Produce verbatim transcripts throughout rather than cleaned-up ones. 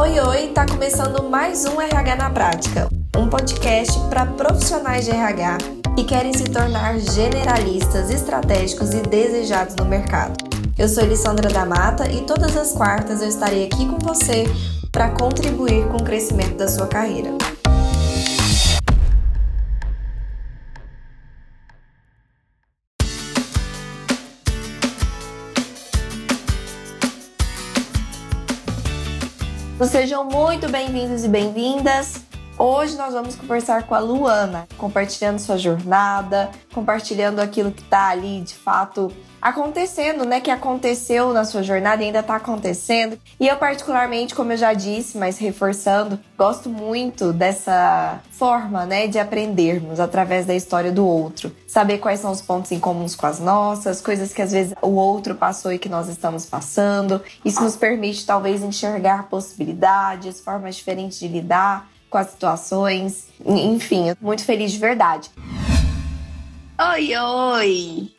Oi, oi, tá começando mais um R H na Prática, um podcast para profissionais de R H que querem se tornar generalistas, estratégicos e desejados no mercado. Eu sou Lisandra da Mata e todas as quartas eu estarei aqui com você para contribuir com o crescimento da sua carreira. Sejam muito bem-vindos e bem-vindas. Hoje nós vamos conversar com a Luana, compartilhando sua jornada, compartilhando aquilo que está ali de fato acontecendo, né? Que aconteceu na sua jornada e ainda está acontecendo. E eu particularmente, como eu já disse, mas reforçando, gosto muito dessa forma, né, de aprendermos através da história do outro. Saber quais são os pontos em comuns com as nossas, coisas que às vezes o outro passou e que nós estamos passando. Isso nos permite talvez enxergar possibilidades, formas diferentes de lidar com as situações, enfim, muito feliz de verdade. Oi, oi!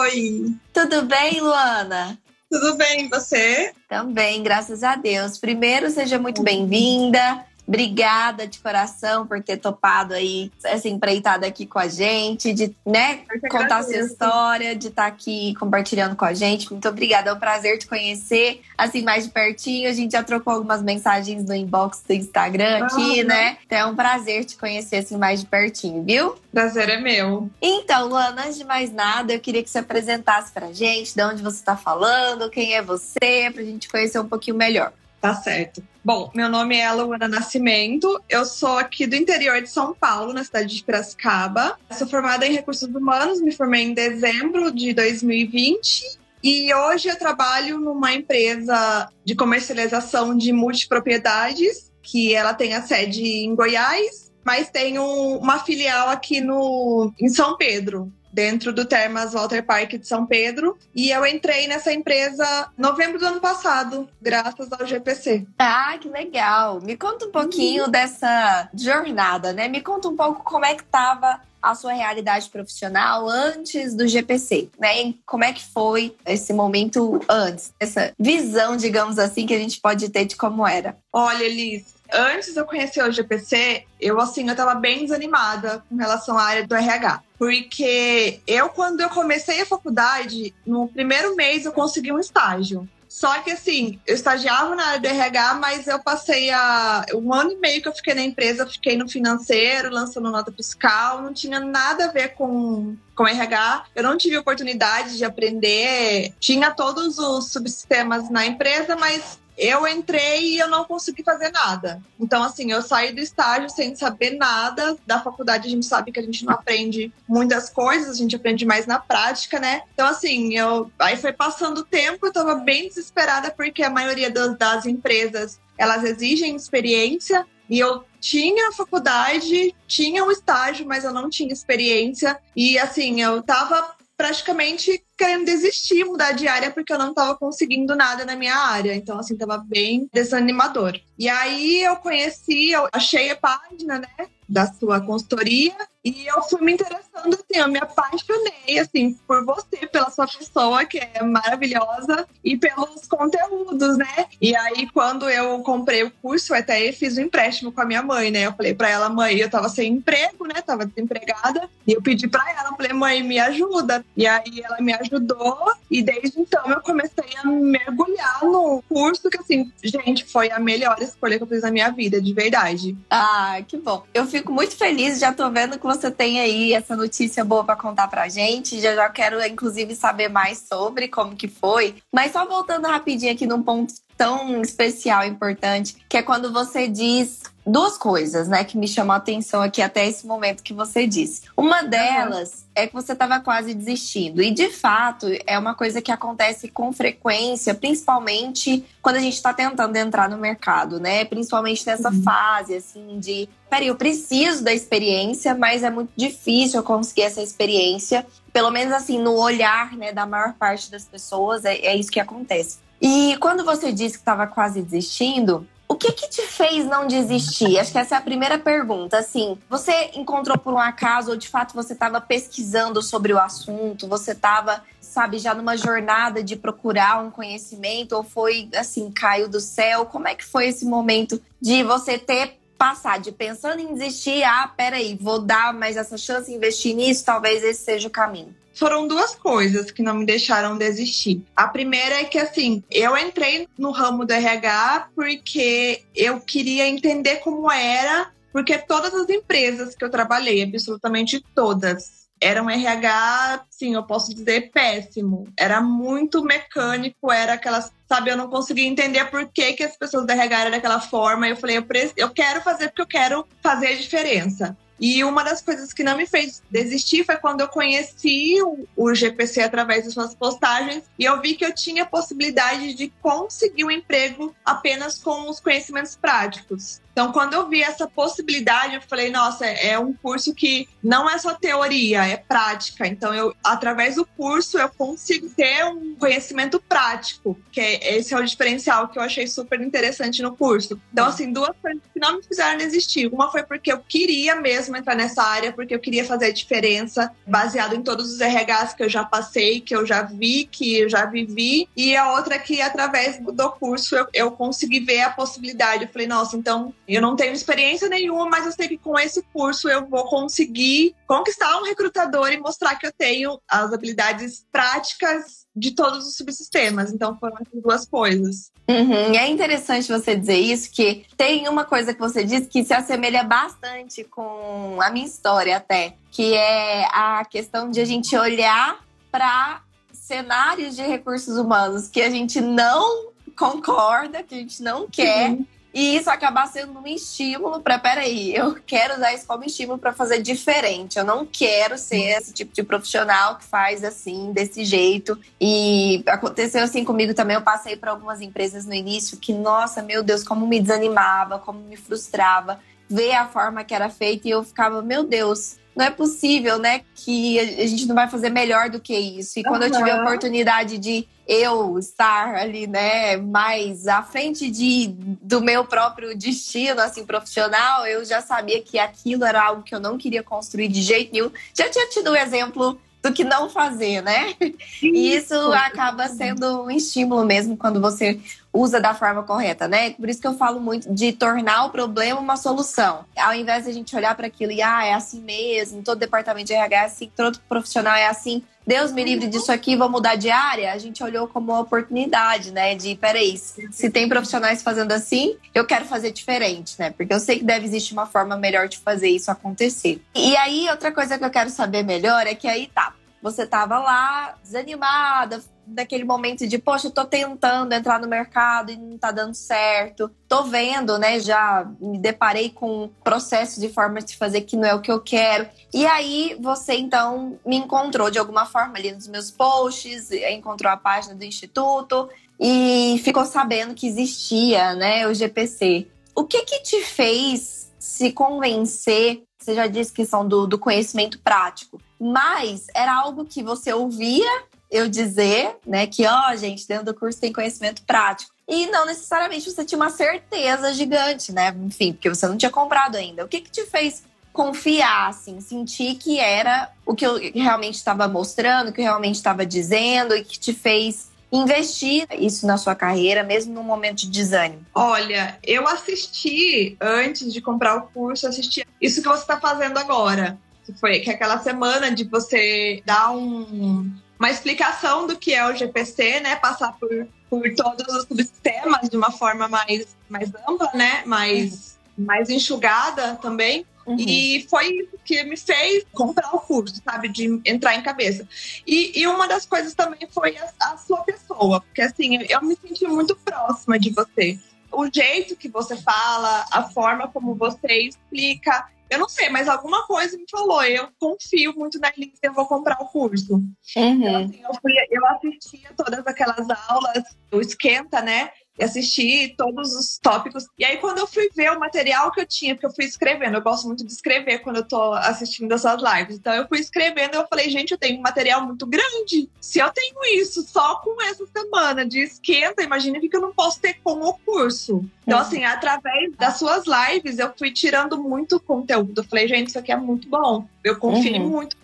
Oi! Tudo bem, Luana? Tudo bem, você? Também, graças a Deus. Primeiro, seja muito bem-vinda. Obrigada de coração por ter topado aí essa empreitada aqui com a gente, de, né, contar a sua história, de estar aqui compartilhando com a gente. Muito obrigada, é um prazer te conhecer, assim, mais de pertinho. A gente já trocou algumas mensagens no inbox do Instagram aqui, ah, né? Então é um prazer te conhecer, assim, mais de pertinho, viu? Prazer é meu. Então, Luana, antes de mais nada, eu queria que você apresentasse pra gente de onde você tá falando, quem é você, pra gente conhecer um pouquinho melhor. Tá certo. Bom, meu nome é Luana Nascimento, eu sou aqui do interior de São Paulo, na cidade de Piracicaba. Sou formada em Recursos Humanos, me formei em dezembro de dois mil e vinte e hoje eu trabalho numa empresa de comercialização de multipropriedades, que ela tem a sede em Goiás, mas tem um, uma filial aqui no, em São Pedro, dentro do Thermas Water Park de São Pedro. E eu entrei nessa empresa em novembro do ano passado, graças ao G P C. Ah, que legal! Me conta um pouquinho uhum. dessa jornada, né? Me conta um pouco como é que estava a sua realidade profissional antes do G P C, né? Como é que foi esse momento antes? Essa visão, digamos assim, que a gente pode ter de como era. Olha, Liz, antes de eu conhecer o G P C, eu, assim, eu tava bem desanimada com relação à área do R H. Porque eu, quando eu comecei a faculdade, no primeiro mês eu consegui um estágio. Só que, assim, eu estagiava na área do R H, mas eu passei a, um ano e meio que eu fiquei na empresa, fiquei no financeiro, lançando nota fiscal, não tinha nada a ver com, com R H. Eu não tive oportunidade de aprender, tinha todos os subsistemas na empresa, mas eu entrei e eu não consegui fazer nada. Então, assim, eu saí do estágio sem saber nada. Da faculdade a gente sabe que a gente não aprende muitas coisas, a gente aprende mais na prática, né? Então, assim, eu aí foi passando o tempo, eu tava bem desesperada porque a maioria das, das empresas, elas exigem experiência. E eu tinha faculdade, tinha um estágio, mas eu não tinha experiência. E, assim, eu tava praticamente querendo desistir, mudar de área, porque eu não estava conseguindo nada na minha área. Então, assim, estava bem desanimador. E aí eu conheci, eu achei a página, né, da sua consultoria, e eu fui me interessando, assim, eu me apaixonei, assim, por você, pela sua pessoa, que é maravilhosa, e pelos conteúdos, né? E aí, quando eu comprei o curso, eu até fiz um empréstimo com a minha mãe, né? Eu falei pra ela, mãe, eu tava sem emprego, né? Tava desempregada, e eu pedi pra ela, eu falei, mãe, me ajuda. E aí, ela me ajudou, e desde então, eu comecei a mergulhar no curso, que, assim, gente, foi a melhor escolha que eu fiz na minha vida, de verdade. Ah, que bom. Eu fico muito feliz, já tô vendo que você tem aí essa notícia boa pra contar pra gente. Já já quero, inclusive, saber mais sobre como que foi. Mas só voltando rapidinho aqui num ponto tão especial, importante, que é quando você diz duas coisas, né, que me chamam a atenção aqui até esse momento que você disse. Uma delas é que você estava quase desistindo. E, de fato, é uma coisa que acontece com frequência, principalmente quando a gente está tentando entrar no mercado, né? Principalmente nessa uhum. fase, assim, de peraí, eu preciso da experiência, mas é muito difícil eu conseguir essa experiência. Pelo menos, assim, no olhar, né, da maior parte das pessoas, é, é isso que acontece. E quando você disse que estava quase desistindo, O que que te fez não desistir? Acho que essa é a primeira pergunta, assim. Você encontrou por um acaso ou de fato você estava pesquisando sobre o assunto? Você estava, sabe, já numa jornada de procurar um conhecimento? Ou foi, assim, caiu do céu? Como é que foi esse momento de você ter passado, de pensando em desistir? Ah, peraí, vou dar mais essa chance, investir nisso, talvez esse seja o caminho. Foram duas coisas que não me deixaram desistir. A primeira é que, assim, eu entrei no ramo do R H porque eu queria entender como era, porque todas as empresas que eu trabalhei, absolutamente todas, eram R H, sim, eu posso dizer, péssimo. Era muito mecânico, era aquelas, sabe, eu não conseguia entender por que, que as pessoas do R H eram daquela forma. Eu falei, eu, pre- eu quero fazer porque eu quero fazer a diferença. E uma das coisas que não me fez desistir foi quando eu conheci o G P C através das suas postagens e eu vi que eu tinha a possibilidade de conseguir um emprego apenas com os conhecimentos práticos. Então, quando eu vi essa possibilidade, eu falei, nossa, é um curso que não é só teoria, é prática. Então, eu, através do curso, eu consigo ter um conhecimento prático, que é, esse é o diferencial que eu achei super interessante no curso. Então, assim, duas coisas que não me fizeram desistir. Uma foi porque eu queria mesmo entrar nessa área, porque eu queria fazer a diferença, baseado em todos os R Hs que eu já passei, que eu já vi, que eu já vivi. E a outra que, através do curso, eu, eu consegui ver a possibilidade. Eu falei, nossa, então... eu não tenho experiência nenhuma, mas eu sei que com esse curso eu vou conseguir conquistar um recrutador e mostrar que eu tenho as habilidades práticas de todos os subsistemas. Então foram essas duas coisas. Uhum. E é interessante você dizer isso, que tem uma coisa que você disse que se assemelha bastante com a minha história até, que é a questão de a gente olhar para cenários de recursos humanos que a gente não concorda, que a gente não quer. Uhum. E isso acabar sendo um estímulo para, peraí, eu quero usar isso como estímulo para fazer diferente. Eu não quero ser esse tipo de profissional que faz assim, desse jeito. E aconteceu assim comigo também. Eu passei por algumas empresas no início que, nossa, meu Deus, como me desanimava, como me frustrava ver a forma que era feita. E eu ficava, meu Deus, não é possível, né, que a gente não vai fazer melhor do que isso. E uhum. Quando eu tive a oportunidade de eu estar ali, né, mais à frente de, do meu próprio destino, assim, profissional, eu já sabia que aquilo era algo que eu não queria construir de jeito nenhum. Já tinha tido o exemplo do que não fazer, né? Isso. E isso acaba sendo um estímulo mesmo quando você usa da forma correta, né? Por isso que eu falo muito de tornar o problema uma solução. Ao invés de a gente olhar para aquilo e, ah, é assim mesmo, todo departamento de R H é assim, todo profissional é assim, Deus me livre disso aqui, vou mudar de área. A gente olhou como uma oportunidade, né? De, peraí, se tem profissionais fazendo assim, eu quero fazer diferente, né? Porque eu sei que deve existir uma forma melhor de fazer isso acontecer. E aí, outra coisa que eu quero saber melhor é que aí tá, você tava lá desanimada, naquele momento de, poxa, eu tô tentando entrar no mercado e não tá dando certo. Tô vendo, né, já me deparei com um processo de forma de fazer que não é o que eu quero. E aí, você então me encontrou de alguma forma ali nos meus posts, encontrou a página do Instituto e ficou sabendo que existia, né, o G P C. O que que te fez se convencer? Você já disse que são do, do conhecimento prático, mas era algo que você ouvia eu dizer, né, que ó, oh, gente, dentro do curso tem conhecimento prático. E não necessariamente você tinha uma certeza gigante, né, enfim, porque você não tinha comprado ainda. O que que te fez confiar, assim, sentir que era o que eu realmente estava mostrando, o que eu realmente estava dizendo e que te fez investir isso na sua carreira, mesmo num momento de desânimo? Olha, eu assisti, antes de comprar o curso, assisti isso que você está fazendo agora, que foi que aquela semana de você dar um... uma explicação do que é o G P C, né? Passar por, por todos os subsistemas de uma forma mais, mais ampla, né? Mais, uhum. mais enxugada também. Uhum. E foi isso que me fez comprar o curso, sabe? De entrar em cabeça. E, e uma das coisas também foi a, a sua pessoa. Porque, assim, eu me senti muito próxima de você. O jeito que você fala, a forma como você explica... eu não sei, mas alguma coisa me falou. Eu confio muito na Elisa, eu vou comprar o curso. Uhum. Então, assim, eu, fui, eu assistia todas aquelas aulas, o Esquenta, né? assistir todos os tópicos. E aí, quando eu fui ver o material que eu tinha, porque eu fui escrevendo, eu gosto muito de escrever quando eu tô assistindo essas lives. Então, eu fui escrevendo e eu falei, gente, eu tenho um material muito grande. Se eu tenho isso só com essa semana de esquenta, imagina que eu não posso ter com o curso. Então, assim, através das suas lives, eu fui tirando muito conteúdo. Eu falei, gente, isso aqui é muito bom. Eu confio uhum. muito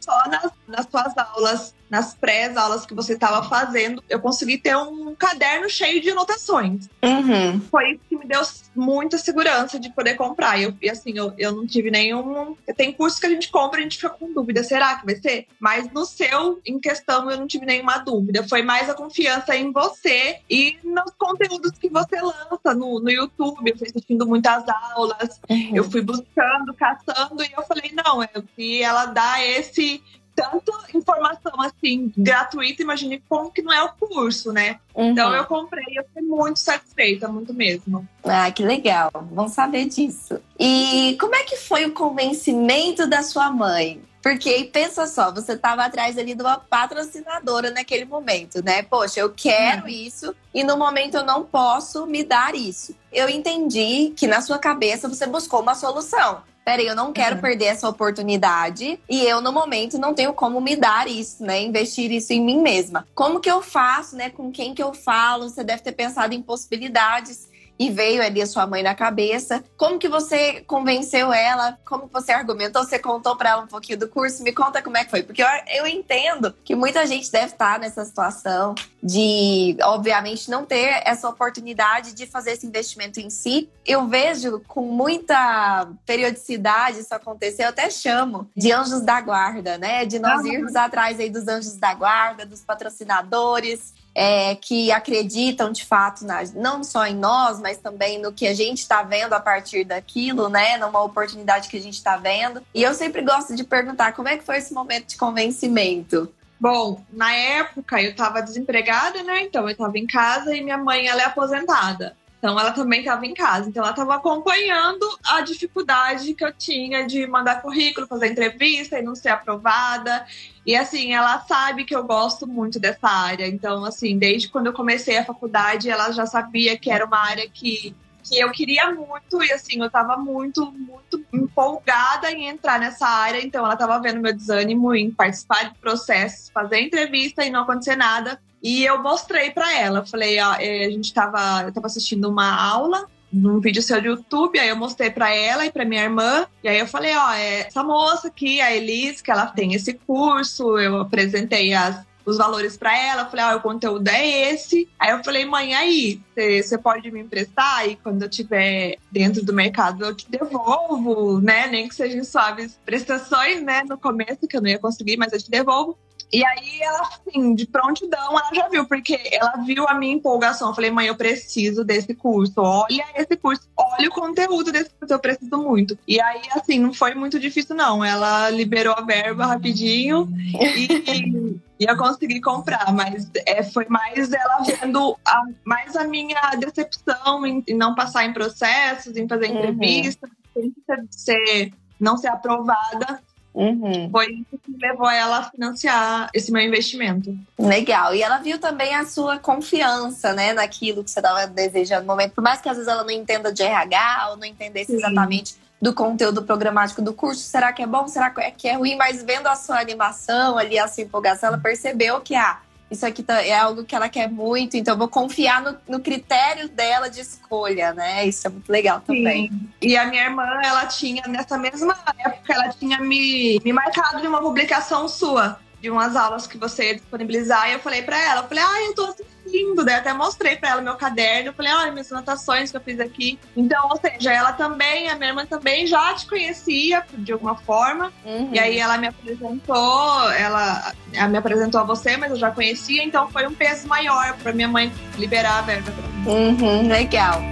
só nas, nas suas aulas, nas pré-aulas que você estava fazendo. Eu consegui ter um caderno cheio de anotações. Uhum. Foi isso que me deu muita segurança de poder comprar. Eu, e assim, eu, eu não tive nenhum... Tem curso que a gente compra e a gente fica com dúvida. Será que vai ser? Mas no seu, em questão, eu não tive nenhuma dúvida. Foi mais a confiança em você e nos conteúdos que você lança no, no YouTube. Eu fui assistindo muitas aulas. Uhum. Eu fui buscando, caçando. E eu falei, não, é se ela dá esse tanta informação assim gratuita, imagine como que não é o curso, né? Uhum. Então eu comprei e eu fiquei muito satisfeita, muito mesmo. Ah, que legal, vamos saber disso. E como é que foi o convencimento da sua mãe? Porque pensa só, você estava atrás ali de uma patrocinadora naquele momento, né? Poxa, eu quero uhum. isso e no momento eu não posso me dar isso. Eu entendi que na sua cabeça você buscou uma solução. Peraí, eu não quero uhum. perder essa oportunidade e eu, no momento, não tenho como me dar isso, né? Investir isso em mim mesma. Como que eu faço, né? Com quem que eu falo? Você deve ter pensado em possibilidades e veio ali a sua mãe na cabeça. Como que você convenceu ela? Como você argumentou? Você contou pra ela um pouquinho do curso? Me conta como é que foi. Porque eu, eu entendo que muita gente deve estar nessa situação de, obviamente, não ter essa oportunidade de fazer esse investimento em si. Eu vejo com muita periodicidade isso acontecer, eu até chamo de anjos da guarda, né? De nós irmos atrás aí dos anjos da guarda, dos patrocinadores, é, que acreditam de fato na, não só em nós, mas também no que a gente está vendo a partir daquilo, né? Numa oportunidade que a gente está vendo. E eu sempre gosto de perguntar como é que foi esse momento de convencimento. Bom, na época eu estava desempregada, né? Então eu estava em casa e minha mãe, ela é aposentada. Então ela também estava em casa. Então ela estava acompanhando a dificuldade que eu tinha de mandar currículo, fazer entrevista e não ser aprovada. E assim, ela sabe que eu gosto muito dessa área. Então assim, desde quando eu comecei a faculdade, ela já sabia que era uma área que... que eu queria muito e assim, eu tava muito, muito empolgada em entrar nessa área. Então ela tava vendo meu desânimo em participar de processos, fazer entrevista e não acontecer nada. E eu mostrei pra ela, eu falei, ó, a gente tava, eu tava assistindo uma aula num vídeo seu do YouTube, aí eu mostrei pra ela e pra minha irmã, e aí eu falei, ó, essa moça aqui, a Elis, que ela tem esse curso, eu apresentei as os valores pra ela, eu falei, ó, oh, o conteúdo é esse. Aí eu falei, mãe, aí, você pode me emprestar? E quando eu estiver dentro do mercado, eu te devolvo, né? Nem que sejam suaves prestações, né? No começo, que eu não ia conseguir, mas eu te devolvo. E aí, ela, assim, de prontidão, ela já viu, porque ela viu a minha empolgação. Eu falei, mãe, eu preciso desse curso. Olha esse curso, olha o conteúdo desse curso, eu preciso muito. E aí, assim, não foi muito difícil, não. Ela liberou a verba rapidinho e, e eu consegui comprar. Mas é, foi mais ela vendo a, mais a minha decepção em, em não passar em processos, em fazer entrevista, uhum. em ser, não ser aprovada. Uhum. Foi isso que levou ela a financiar esse meu investimento. Legal, e ela viu também a sua confiança, né, naquilo que você estava desejando no momento. Por mais que às vezes ela não entenda de R H ou não entendesse Sim. exatamente do conteúdo programático do curso, será que é bom, será que é ruim, mas vendo a sua animação ali, a sua empolgação, ela percebeu que ah, isso aqui é algo que ela quer muito, então eu vou confiar no, no critério dela de escolha, né? Isso é muito legal também. Sim. E a minha irmã, ela tinha, nessa mesma época, ela tinha me, me marcado de uma publicação sua, de umas aulas que você ia disponibilizar, e eu falei pra ela, eu falei, ah, eu tô assistindo, daí eu até mostrei pra ela meu caderno, eu falei, olha, minhas anotações que eu fiz aqui. Então, ou seja, ela também, a minha irmã também já te conhecia de alguma forma, uhum. e aí ela me apresentou, ela, ela me apresentou a você, mas eu já conhecia, então foi um peso maior pra minha mãe liberar a verba pra mim. Uhum, legal.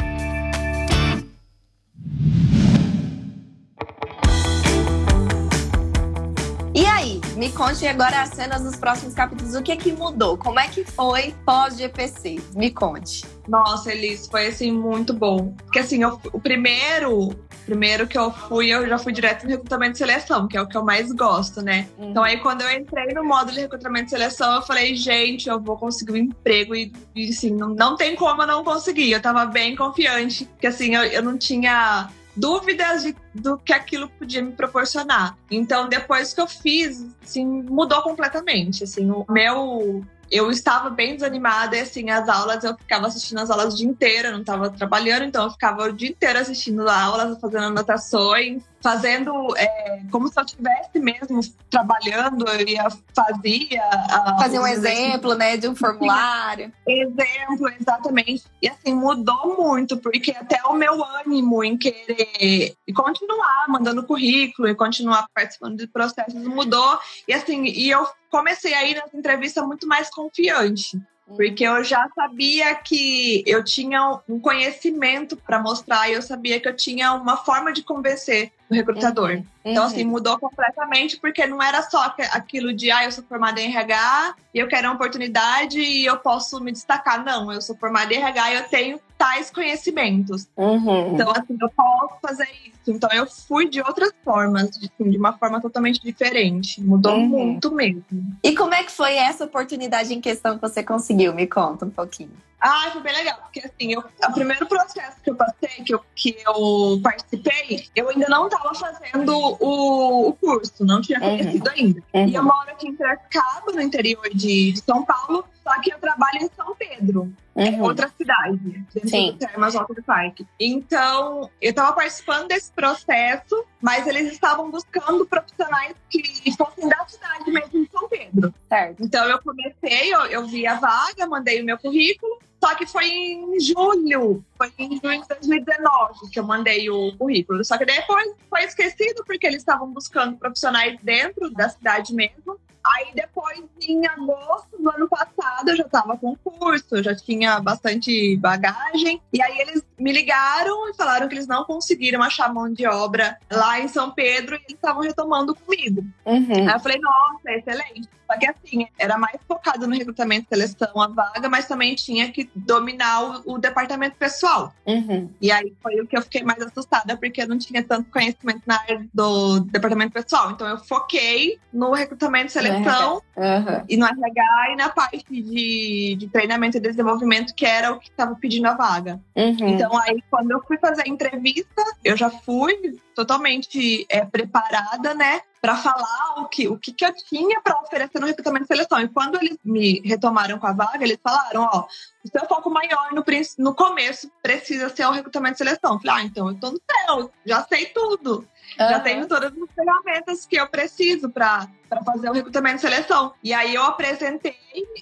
E aí, me conte agora as cenas dos próximos capítulos. O que é que mudou? Como é que foi pós-G P C? Me conte. Nossa, Elis, foi assim, muito bom. Porque assim, eu, o primeiro... Primeiro que eu fui, eu já fui direto no recrutamento e seleção, que é o que eu mais gosto, né? Uhum. Então aí quando eu entrei no módulo de recrutamento e seleção, eu falei, gente, eu vou conseguir um emprego. E, e assim, não, não tem como eu não conseguir. Eu tava bem confiante, porque assim, eu, eu não tinha dúvidas de, do que aquilo podia me proporcionar. Então depois que eu fiz, assim, mudou completamente, assim, o meu... Eu estava bem desanimada, e assim, as aulas, eu ficava assistindo as aulas o dia inteiro, eu não estava trabalhando, então eu ficava o dia inteiro assistindo aulas, fazendo anotações, fazendo é, como se eu estivesse mesmo trabalhando, eu ia, fazia... A, Fazer um exemplo, né, de um formulário. Exemplo, exatamente. E assim, mudou muito, porque até o meu ânimo em querer continuar mandando currículo e continuar participando de processos mudou. E assim, e eu comecei a ir nessa entrevista muito mais confiante. Porque eu já sabia que eu tinha um conhecimento para mostrar e eu sabia que eu tinha uma forma de convencer o recrutador. Uhum, uhum. Então, assim, mudou completamente, porque não era só aquilo de, ah, eu sou formada em R H e eu quero uma oportunidade e eu posso me destacar. Não, eu sou formada em R H e eu tenho tais conhecimentos. Uhum. Então, assim, eu posso fazer isso. Então, eu fui de outras formas, de, assim, de uma forma totalmente diferente. Mudou uhum. muito mesmo. E como é que foi essa oportunidade em questão que você conseguiu? Me conta um pouquinho. Ah, foi bem legal, porque assim, eu, o primeiro processo que eu passei, que eu, que eu participei, eu ainda não estava fazendo o, o curso, não tinha conhecido uhum. ainda. Uhum. E eu moro aqui em Piracicaba, no interior de, de São Paulo, só que eu trabalho em São Pedro, uhum. outra cidade, dentro Sim. do Thermas Water Park. Então, eu estava participando desse processo, mas eles estavam buscando profissionais que fossem da cidade mesmo de São Pedro. Certo. Então, eu comecei, eu, eu vi a vaga, mandei o meu currículo, só que foi em julho, foi em junho de dois mil e dezenove que eu mandei o currículo. Só que depois foi esquecido, porque eles estavam buscando profissionais dentro da cidade mesmo. Aí depois, em agosto do ano passado, eu já estava com curso, eu já tinha bastante bagagem. E aí eles me ligaram e falaram que eles não conseguiram achar mão de obra lá em São Pedro e eles estavam retomando comigo. Uhum. Aí eu falei, nossa, excelente. Só que assim, era mais focado no recrutamento, seleção, a vaga, mas também tinha que dominar o, o departamento pessoal. Uhum. E aí foi o que eu fiquei mais assustada, porque eu não tinha tanto conhecimento na área do departamento pessoal. Então eu foquei no recrutamento, seleção, Uhum. e no R H e na parte de, de treinamento e desenvolvimento, que era o que estava pedindo a vaga. Uhum. Então aí quando eu fui fazer a entrevista, eu já fui totalmente é, preparada, né, para falar o que, o que, que eu tinha para oferecer no recrutamento e seleção. E quando eles me retomaram com a vaga, eles falaram, ó, o seu foco maior no, no começo precisa ser o recrutamento e seleção. Eu falei, ah, então eu tô no céu, já sei tudo. Uhum. Já tenho todas as ferramentas que eu preciso para fazer o recrutamento e seleção. E aí eu apresentei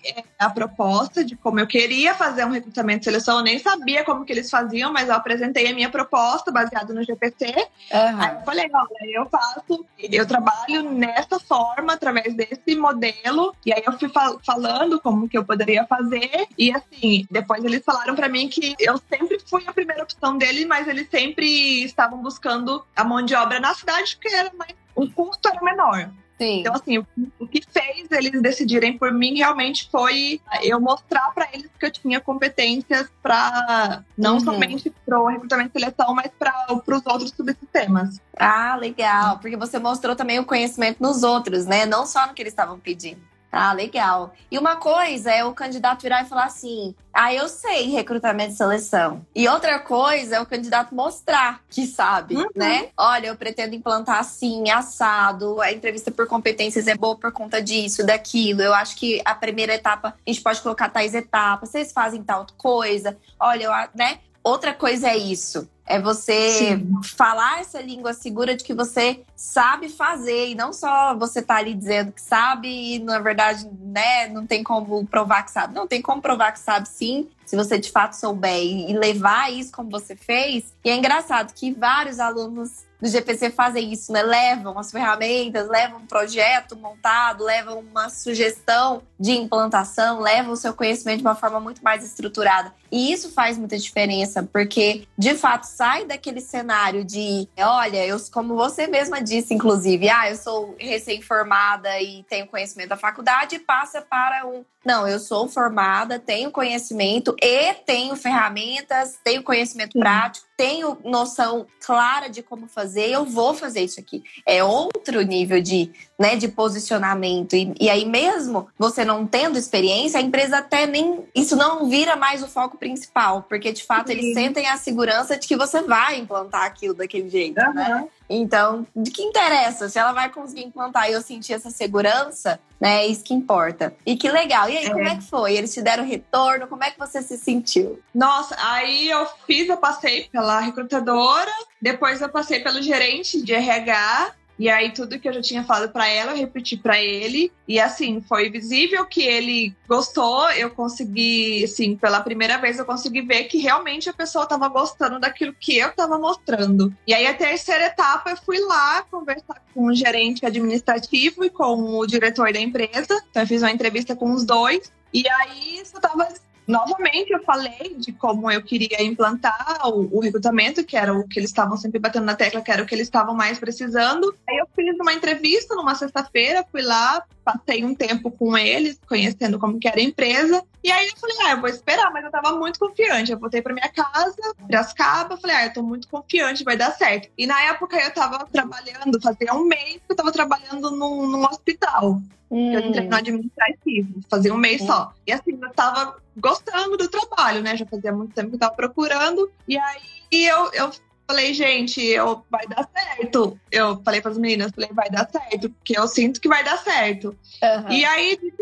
é, a proposta de como eu queria fazer um recrutamento e seleção. Eu nem sabia como que eles faziam, mas eu apresentei a minha proposta baseada no G P C. Uhum. Aí eu falei, olha, eu faço, eu trabalho nessa forma, através desse modelo. E aí eu fui fal- falando como que eu poderia fazer. E assim, depois eles falaram para mim que eu sempre fui a primeira opção deles, mas eles sempre estavam buscando a mão de obra na cidade, porque era mais, o custo era menor. Sim. Então, assim, o, o que fez eles decidirem por mim realmente foi eu mostrar para eles que eu tinha competências para, não uhum. somente para o recrutamento e seleção, mas para os outros subsistemas. Ah, legal. Porque você mostrou também o conhecimento nos outros, né? Não só no que eles estavam pedindo. Ah, legal. E uma coisa é o candidato virar e falar assim, ah, eu sei recrutamento e seleção. E outra coisa é o candidato mostrar que sabe, uhum. né? Olha, eu pretendo implantar assim, assado, a entrevista por competências é boa por conta disso, daquilo. Eu acho que a primeira etapa, a gente pode colocar tais etapas, vocês fazem tal coisa. Olha, eu, né? Outra coisa é isso. É você Sim. falar essa língua segura de que você sabe fazer. E não só você tá ali dizendo que sabe e, na verdade, né, não tem como provar que sabe. Não, tem como provar que sabe sim, se você de fato souber. E levar isso como você fez. E é engraçado que vários alunos do G P C fazem isso, né? Levam as ferramentas, levam um projeto montado, levam uma sugestão de implantação, levam o seu conhecimento de uma forma muito mais estruturada. E isso faz muita diferença, porque, de fato, sai daquele cenário de, olha, eu, como você mesma disse, inclusive, ah, eu sou recém-formada e tenho conhecimento da faculdade, e passa para um, não, eu sou formada, tenho conhecimento e tenho ferramentas, tenho conhecimento prático, tenho noção clara de como fazer, eu vou fazer isso aqui. É outro nível de, né, de posicionamento. E, e aí mesmo você não tendo experiência, a empresa até nem... Isso não vira mais o foco principal, porque de fato eles sentem a segurança de que você vai implantar aquilo daquele jeito, uhum. né? Então, de que interessa? Se ela vai conseguir implantar e eu sentir essa segurança, né? É isso que importa. E que legal. E aí, é. como é que foi? Eles te deram retorno? Como é que você se sentiu? Nossa, aí eu fiz, eu passei pela recrutadora, depois eu passei pelo gerente de R H. E aí, tudo que eu já tinha falado pra ela, eu repeti pra ele. E assim, foi visível que ele gostou. Eu consegui, assim, pela primeira vez, eu consegui ver que realmente a pessoa tava gostando daquilo que eu tava mostrando. E aí, a terceira etapa, eu fui lá conversar com o gerente administrativo e com o diretor da empresa. Então, eu fiz uma entrevista com os dois. E aí, eu tava... Novamente, eu falei de como eu queria implantar o, o recrutamento, que era o que eles estavam sempre batendo na tecla, que era o que eles estavam mais precisando. Aí eu fiz uma entrevista numa sexta-feira, fui lá, passei um tempo com eles, conhecendo como que era a empresa. E aí eu falei, ah, eu vou esperar, mas eu tava muito confiante. Eu voltei pra minha casa, Piracicaba, falei, ah, eu tô muito confiante, vai dar certo. E na época eu tava trabalhando, fazia um mês que eu tava trabalhando num, num hospital. Hum. Eu entrei no administrativo, fazia um mês hum. só. E assim, eu tava gostando do trabalho, né? Já fazia muito tempo que eu tava procurando. E aí eu... eu falei, gente, eu, vai dar certo. Eu falei para as meninas, falei, vai dar certo, porque eu sinto que vai dar certo. Uhum. E aí, de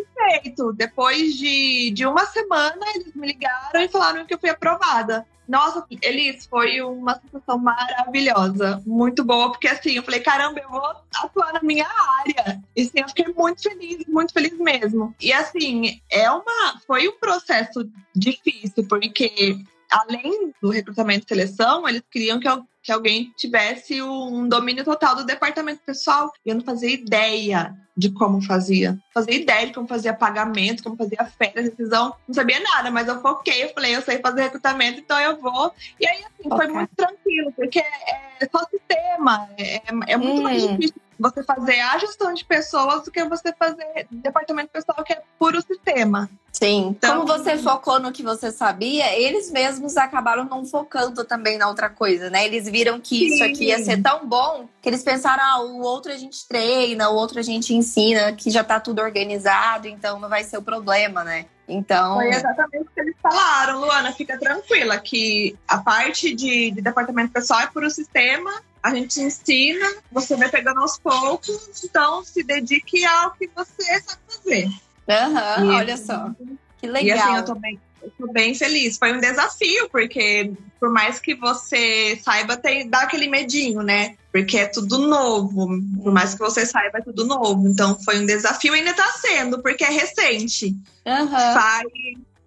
feito, depois de, de uma semana, eles me ligaram e falaram que eu fui aprovada. Nossa, Elis, foi uma sensação maravilhosa, muito boa, porque assim, eu falei, caramba, eu vou atuar na minha área. E assim, eu fiquei muito feliz, muito feliz mesmo. E assim, é uma, foi um processo difícil, porque... Além do recrutamento e seleção, eles queriam que, eu, que alguém tivesse um domínio total do departamento pessoal. E eu não fazia ideia de como fazia. Não fazia ideia de como fazia pagamento, como fazia férias, decisão. Não sabia nada, mas eu foquei. Eu falei, eu sei fazer recrutamento, então eu vou. E aí, assim, okay. foi muito tranquilo. Porque é só sistema. É, é muito hum. mais difícil você fazer a gestão de pessoas do que você fazer departamento pessoal, que é puro sistema. Sim, então, como você focou no que você sabia, eles mesmos acabaram não focando também na outra coisa, né? Eles viram que sim. isso aqui ia ser tão bom que eles pensaram, ah, o outro a gente treina, o outro a gente ensina, que já tá tudo organizado, então não vai ser o problema, né? Então... Foi exatamente o que eles falaram, Luana, fica tranquila, que a parte de, de departamento pessoal é puro sistema, a gente ensina, você vai pegando aos poucos, então se dedique ao que você sabe fazer. Aham, uhum, olha só, que legal. E assim, eu tô, bem, eu tô bem feliz. Foi um desafio, porque por mais que você saiba, tem, dá aquele medinho, né? Porque é tudo novo, por mais que você saiba, é tudo novo. Então foi um desafio e ainda tá sendo, porque é recente. Uhum. Sai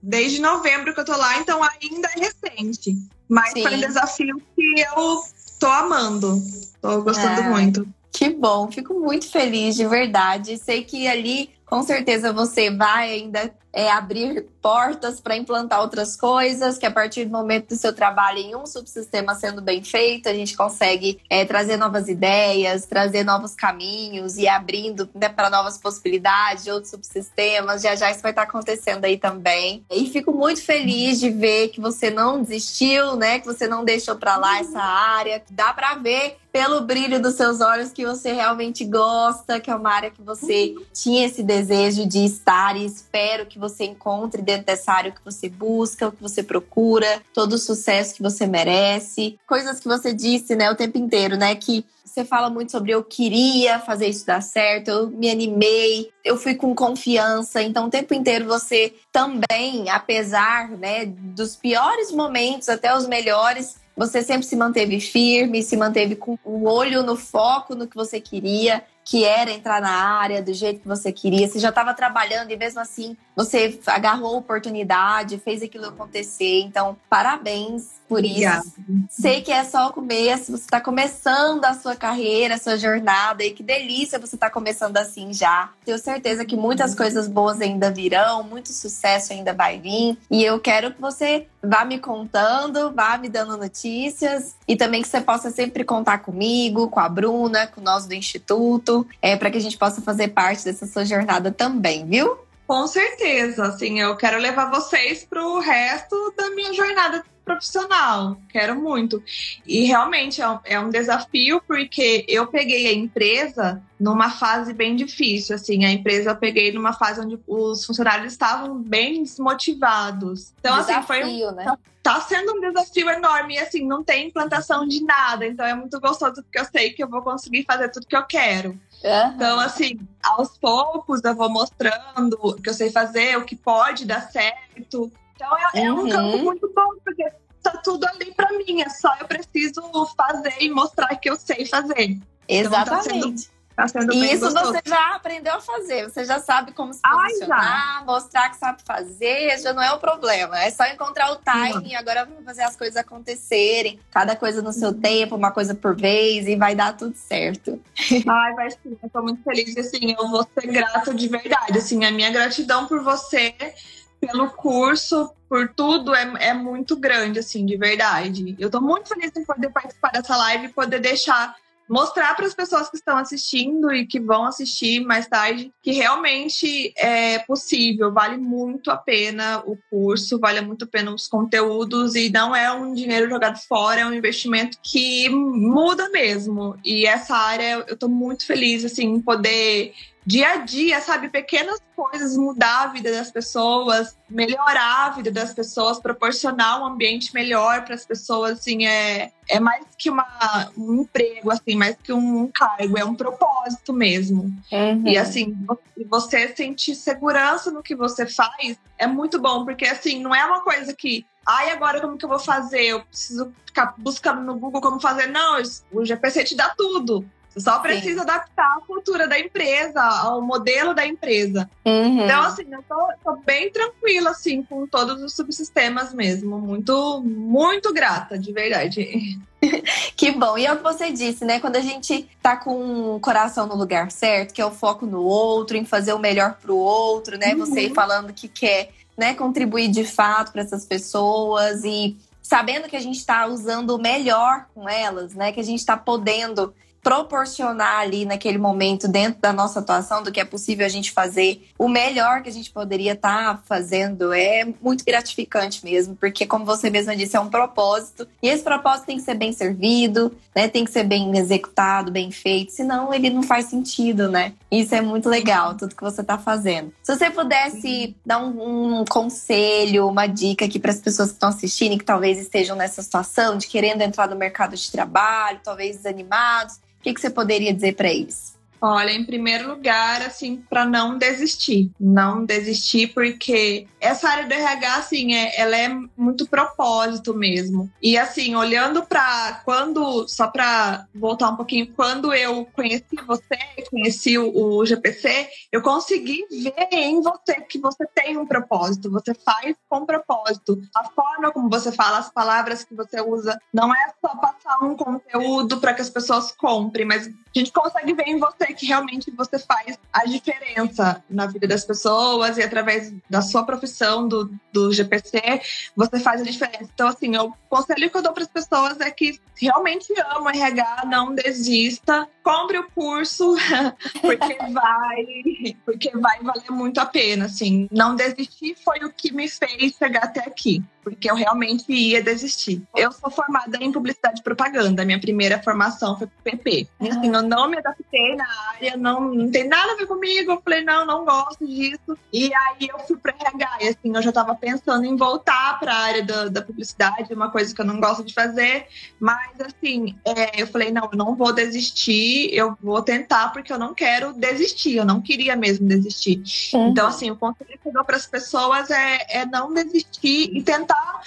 desde novembro que eu tô lá, então ainda é recente. Mas sim. foi um desafio que eu tô amando, tô gostando é. muito. Que bom, fico muito feliz, de verdade. Sei que ali, com certeza, você vai ainda é, abrir portas para implantar outras coisas, que a partir do momento do seu trabalho em um subsistema sendo bem feito, a gente consegue é, trazer novas ideias, trazer novos caminhos e abrindo, né, para novas possibilidades de outros subsistemas. Já já isso vai estar acontecendo aí também. E fico muito feliz de ver que você não desistiu, né, que você não deixou para lá essa área, que dá para ver pelo brilho dos seus olhos que você realmente gosta, que é uma área que você tinha esse desejo de estar, e espero que você encontre dentro dessa área o que você busca, o que você procura, todo o sucesso que você merece. Coisas que você disse, né, o tempo inteiro, né, que você fala muito sobre eu queria fazer isso dar certo, eu me animei, eu fui com confiança. Então o tempo inteiro você também, apesar, né, dos piores momentos até os melhores, você sempre se manteve firme, se manteve com o olho no foco no que você queria, que era entrar na área do jeito que você queria. Você já estava trabalhando e mesmo assim você agarrou a oportunidade, fez aquilo acontecer. Então, parabéns por isso. Yeah. Sei que é só o começo, você está começando a sua carreira, a sua jornada. E que delícia você está começando assim já. Tenho certeza que muitas coisas boas ainda virão, muito sucesso ainda vai vir. E eu quero que você vá me contando, vá me dando notícias. E também que você possa sempre contar comigo, com a Bruna, com nós do Instituto. É, para que a gente possa fazer parte dessa sua jornada também, viu? Com certeza, assim, eu quero levar vocês pro resto da minha jornada profissional, quero muito. E realmente é um, é um desafio, porque eu peguei a empresa numa fase bem difícil, assim, a empresa eu peguei numa fase onde os funcionários estavam bem desmotivados. Então, desafio, assim, foi um, né? Tá sendo um desafio enorme, e assim, não tem implantação de nada, então é muito gostoso, porque eu sei que eu vou conseguir fazer tudo que eu quero. Uhum. Então, assim, aos poucos eu vou mostrando o que eu sei fazer, o que pode dar certo. Então, é, é um uhum. campo muito bom, porque tá tudo ali pra mim. É só eu preciso fazer e mostrar que eu sei fazer. Exatamente. Então, tá sendo... Tá sendo e isso gostoso. Você já aprendeu a fazer, você já sabe como se posicionar, Ai, mostrar que sabe fazer, já não é o problema. É só encontrar o timing, uhum. agora vamos fazer as coisas acontecerem, cada coisa no seu uhum. tempo, uma coisa por vez, e vai dar tudo certo. Ai, vai sim, eu tô muito feliz, assim, eu vou ser grata de verdade, assim, a minha gratidão por você, pelo curso, por tudo, é, é muito grande, assim, de verdade. Eu tô muito feliz em poder participar dessa live e poder deixar... Mostrar para as pessoas que estão assistindo e que vão assistir mais tarde que realmente é possível, vale muito a pena o curso, vale muito a pena os conteúdos, e não é um dinheiro jogado fora, é um investimento que muda mesmo. E essa área, eu estou muito feliz, assim, em poder... Dia a dia, sabe? Pequenas coisas, mudar a vida das pessoas, melhorar a vida das pessoas, proporcionar um ambiente melhor para as pessoas, assim, é, é mais que uma, um emprego, assim, mais que um cargo, é um propósito mesmo. Uhum. E, assim, você sentir segurança no que você faz é muito bom, porque, assim, não é uma coisa que... Ai, agora como que eu vou fazer? Eu preciso ficar buscando no Google como fazer? Não, o G P C te dá tudo. Você só precisa Sim. adaptar a cultura da empresa, ao modelo da empresa. Uhum. Então, assim, eu tô, tô bem tranquila, assim, com todos os subsistemas mesmo. Muito, muito grata, de verdade. Que bom. E é o que você disse, né? Quando a gente tá com o coração no lugar certo, que é o foco no outro, em fazer o melhor pro outro, né? Uhum. Você falando que quer, né, contribuir de fato para essas pessoas e sabendo que a gente tá usando o melhor com elas, né? Que a gente tá podendo... proporcionar ali naquele momento dentro da nossa atuação, do que é possível a gente fazer, o melhor que a gente poderia estar fazendo, é muito gratificante mesmo, porque como você mesma disse, é um propósito, e esse propósito tem que ser bem servido, né? Tem que ser bem executado, bem feito, senão ele não faz sentido, né? Isso é muito legal, tudo que você está fazendo. Se você pudesse dar um, um conselho, uma dica aqui para as pessoas que estão assistindo e que talvez estejam nessa situação de querendo entrar no mercado de trabalho, talvez desanimados, o que, que você poderia dizer para eles? Olha, em primeiro lugar, assim, para não desistir. Não desistir, porque essa área do R H, assim, é, ela é muito propósito mesmo. E, assim, olhando para quando... Só para voltar um pouquinho. Quando eu conheci você, conheci o, o G P C, eu consegui ver em você que você tem um propósito. Você faz com propósito. A forma como você fala, as palavras que você usa, não é só passar um conteúdo para que as pessoas comprem, mas a gente consegue ver em você que realmente você faz a diferença na vida das pessoas, e através da sua profissão, do, do G P C, você faz a diferença. Então, assim, o conselho que eu dou para as pessoas é que realmente ama o R H, não desista, compre o curso, porque vai, porque vai valer muito a pena, assim. Não desistir foi o que me fez chegar até aqui, porque eu realmente ia desistir. Eu sou formada em publicidade e propaganda, minha primeira formação foi P P. E, assim, eu não me adaptei na área, não, não tem nada a ver comigo, eu falei, não, não gosto disso. E aí eu fui para R H, e, assim, eu já estava pensando em voltar para a área da, da publicidade, uma coisa que eu não gosto de fazer, mas, assim, é, eu falei, não, eu não vou desistir, eu vou tentar, porque eu não quero desistir, eu não queria mesmo desistir. Uhum. Então, assim, o conselho que eu dou para as pessoas é, é não desistir e tentar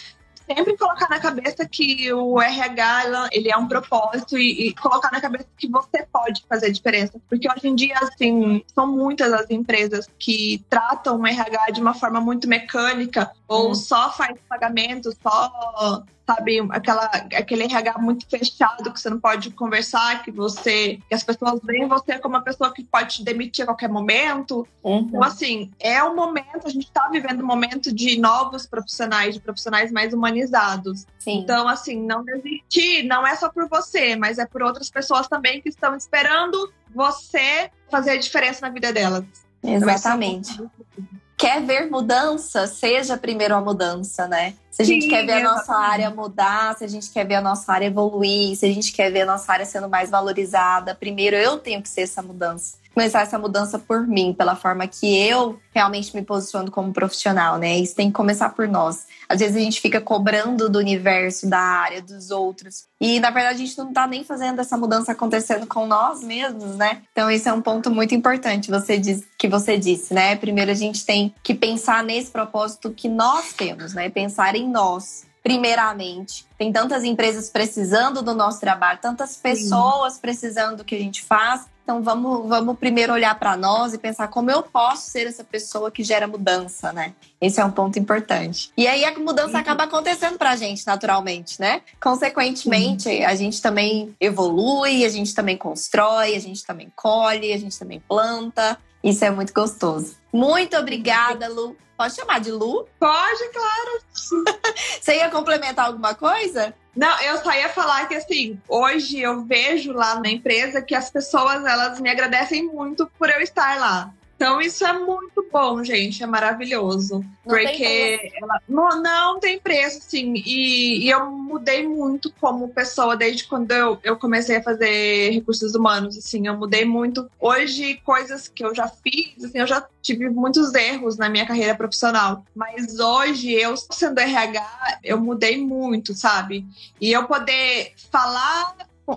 sempre colocar na cabeça que o R H, ele é um propósito e, e colocar na cabeça que você pode fazer a diferença. Porque hoje em dia, assim, são muitas as empresas que tratam o R H de uma forma muito mecânica ou hum. só faz pagamento, só... sabe, aquela, aquele R H muito fechado, que você não pode conversar, que você, que as pessoas veem você como uma pessoa que pode te demitir a qualquer momento. Uhum. Então, assim, é o momento, a gente tá vivendo um momento de novos profissionais, de profissionais mais humanizados. Sim. Então, assim, não desistir, não é só por você, mas é por outras pessoas também que estão esperando você fazer a diferença na vida delas. Exatamente. Então, é quer ver mudança? Seja primeiro a mudança, né? Se a gente Sim, quer ver a nossa área mudar, se a gente quer ver a nossa área evoluir, se a gente quer ver a nossa área sendo mais valorizada, primeiro eu tenho que ser essa mudança. Começar essa mudança por mim, pela forma que eu realmente me posiciono como profissional, né? Isso tem que começar por nós. Às vezes a gente fica cobrando do universo, da área, dos outros. E, na verdade, a gente não tá nem fazendo essa mudança acontecendo com nós mesmos, né? Então, esse é um ponto muito importante você diz, que você disse, né? Primeiro, a gente tem que pensar nesse propósito que nós temos, né? Pensar em nós, primeiramente. Tem tantas empresas precisando do nosso trabalho, tantas pessoas Sim. precisando do que a gente faz. Então, vamos, vamos primeiro olhar para nós e pensar como eu posso ser essa pessoa que gera mudança, né? Esse é um ponto importante. E aí, a mudança Sim. acaba acontecendo para a gente, naturalmente, né? Consequentemente, Sim. a gente também evolui, a gente também constrói, a gente também colhe, a gente também planta. Isso é muito gostoso. Muito obrigada, Lu. Pode chamar de Lu? Pode, claro. Você ia complementar alguma coisa? Não, eu só ia falar que, assim, hoje eu vejo lá na empresa que as pessoas, elas me agradecem muito por eu estar lá. Então, isso é muito bom, gente. É maravilhoso. Não porque ela, não, não tem preço, assim. E, e eu mudei muito como pessoa desde quando eu, eu comecei a fazer recursos humanos, assim. Eu mudei muito. Hoje, coisas que eu já fiz, assim, eu já tive muitos erros na minha carreira profissional. Mas hoje, eu sendo R H, eu mudei muito, sabe? E eu poder falar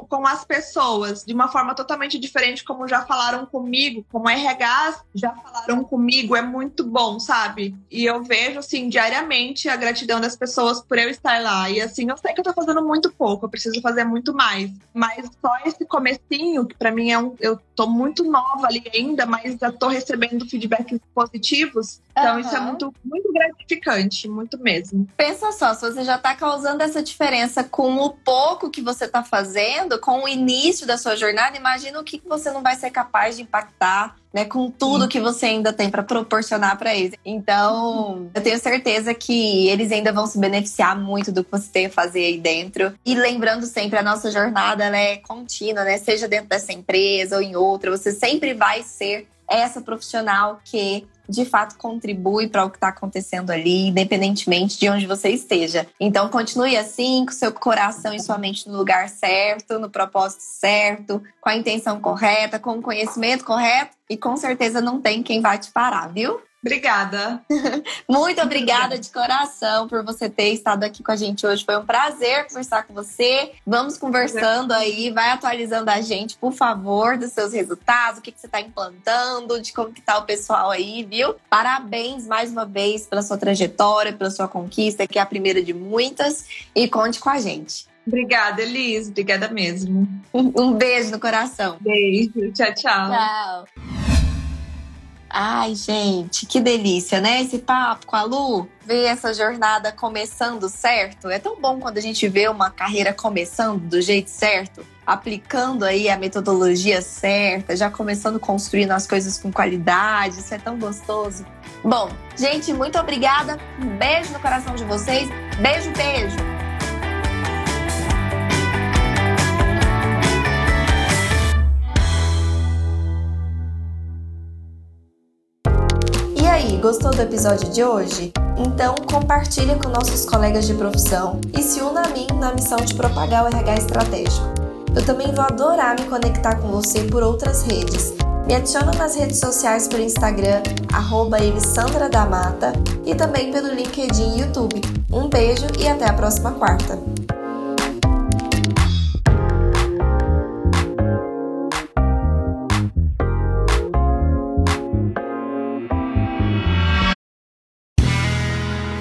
com as pessoas de uma forma totalmente diferente, como já falaram comigo, como R H já falaram comigo, é muito bom, sabe? E eu vejo, assim, diariamente a gratidão das pessoas por eu estar lá. E, assim, eu sei que eu tô fazendo muito pouco, eu preciso fazer muito mais. Mas só esse comecinho, que pra mim é um... Eu tô muito nova ali ainda, mas já tô recebendo feedbacks positivos. Então, uhum. isso é muito, muito gratificante, muito mesmo. Pensa só, se você já tá causando essa diferença com o pouco que você tá fazendo, com o início da sua jornada, imagina o que você não vai ser capaz de impactar, né, com tudo que você ainda tem para proporcionar para eles. Então, eu tenho certeza que eles ainda vão se beneficiar muito do que você tem a fazer aí dentro. E lembrando sempre, a nossa jornada, ela é contínua, né? Seja dentro dessa empresa ou em outra, você sempre vai ser essa profissional que de fato contribui para o que está acontecendo ali, independentemente de onde você esteja. Então continue assim, com seu coração e sua mente no lugar certo, no propósito certo, com a intenção correta, com o conhecimento correto, e com certeza não tem quem vai te parar, viu? Obrigada. Muito obrigada de coração por você ter estado aqui com a gente hoje. Foi um prazer conversar com você. Vamos conversando aí, vai atualizando a gente, por favor, dos seus resultados, o que, que você está implantando, de como que tá o pessoal aí, viu? Parabéns mais uma vez pela sua trajetória, pela sua conquista, que é a primeira de muitas, e conte com a gente. Obrigada, Elis. Obrigada mesmo. Um beijo no coração. Beijo. Tchau, tchau. Tchau. Ai, gente, que delícia, né? Esse papo com a Lu, ver essa jornada começando certo. É tão bom quando a gente vê uma carreira começando do jeito certo, aplicando aí a metodologia certa, já começando construindo as coisas com qualidade. Isso é tão gostoso. Bom, gente, muito obrigada. Um beijo no coração de vocês. Beijo, beijo. E aí, gostou do episódio de hoje? Então compartilha com nossos colegas de profissão e se una a mim na missão de propagar o R H estratégico. Eu também vou adorar me conectar com você por outras redes. Me adiciona nas redes sociais pelo Instagram, arroba Lisandra da Mata, e também pelo LinkedIn e YouTube. Um beijo e até a próxima quarta!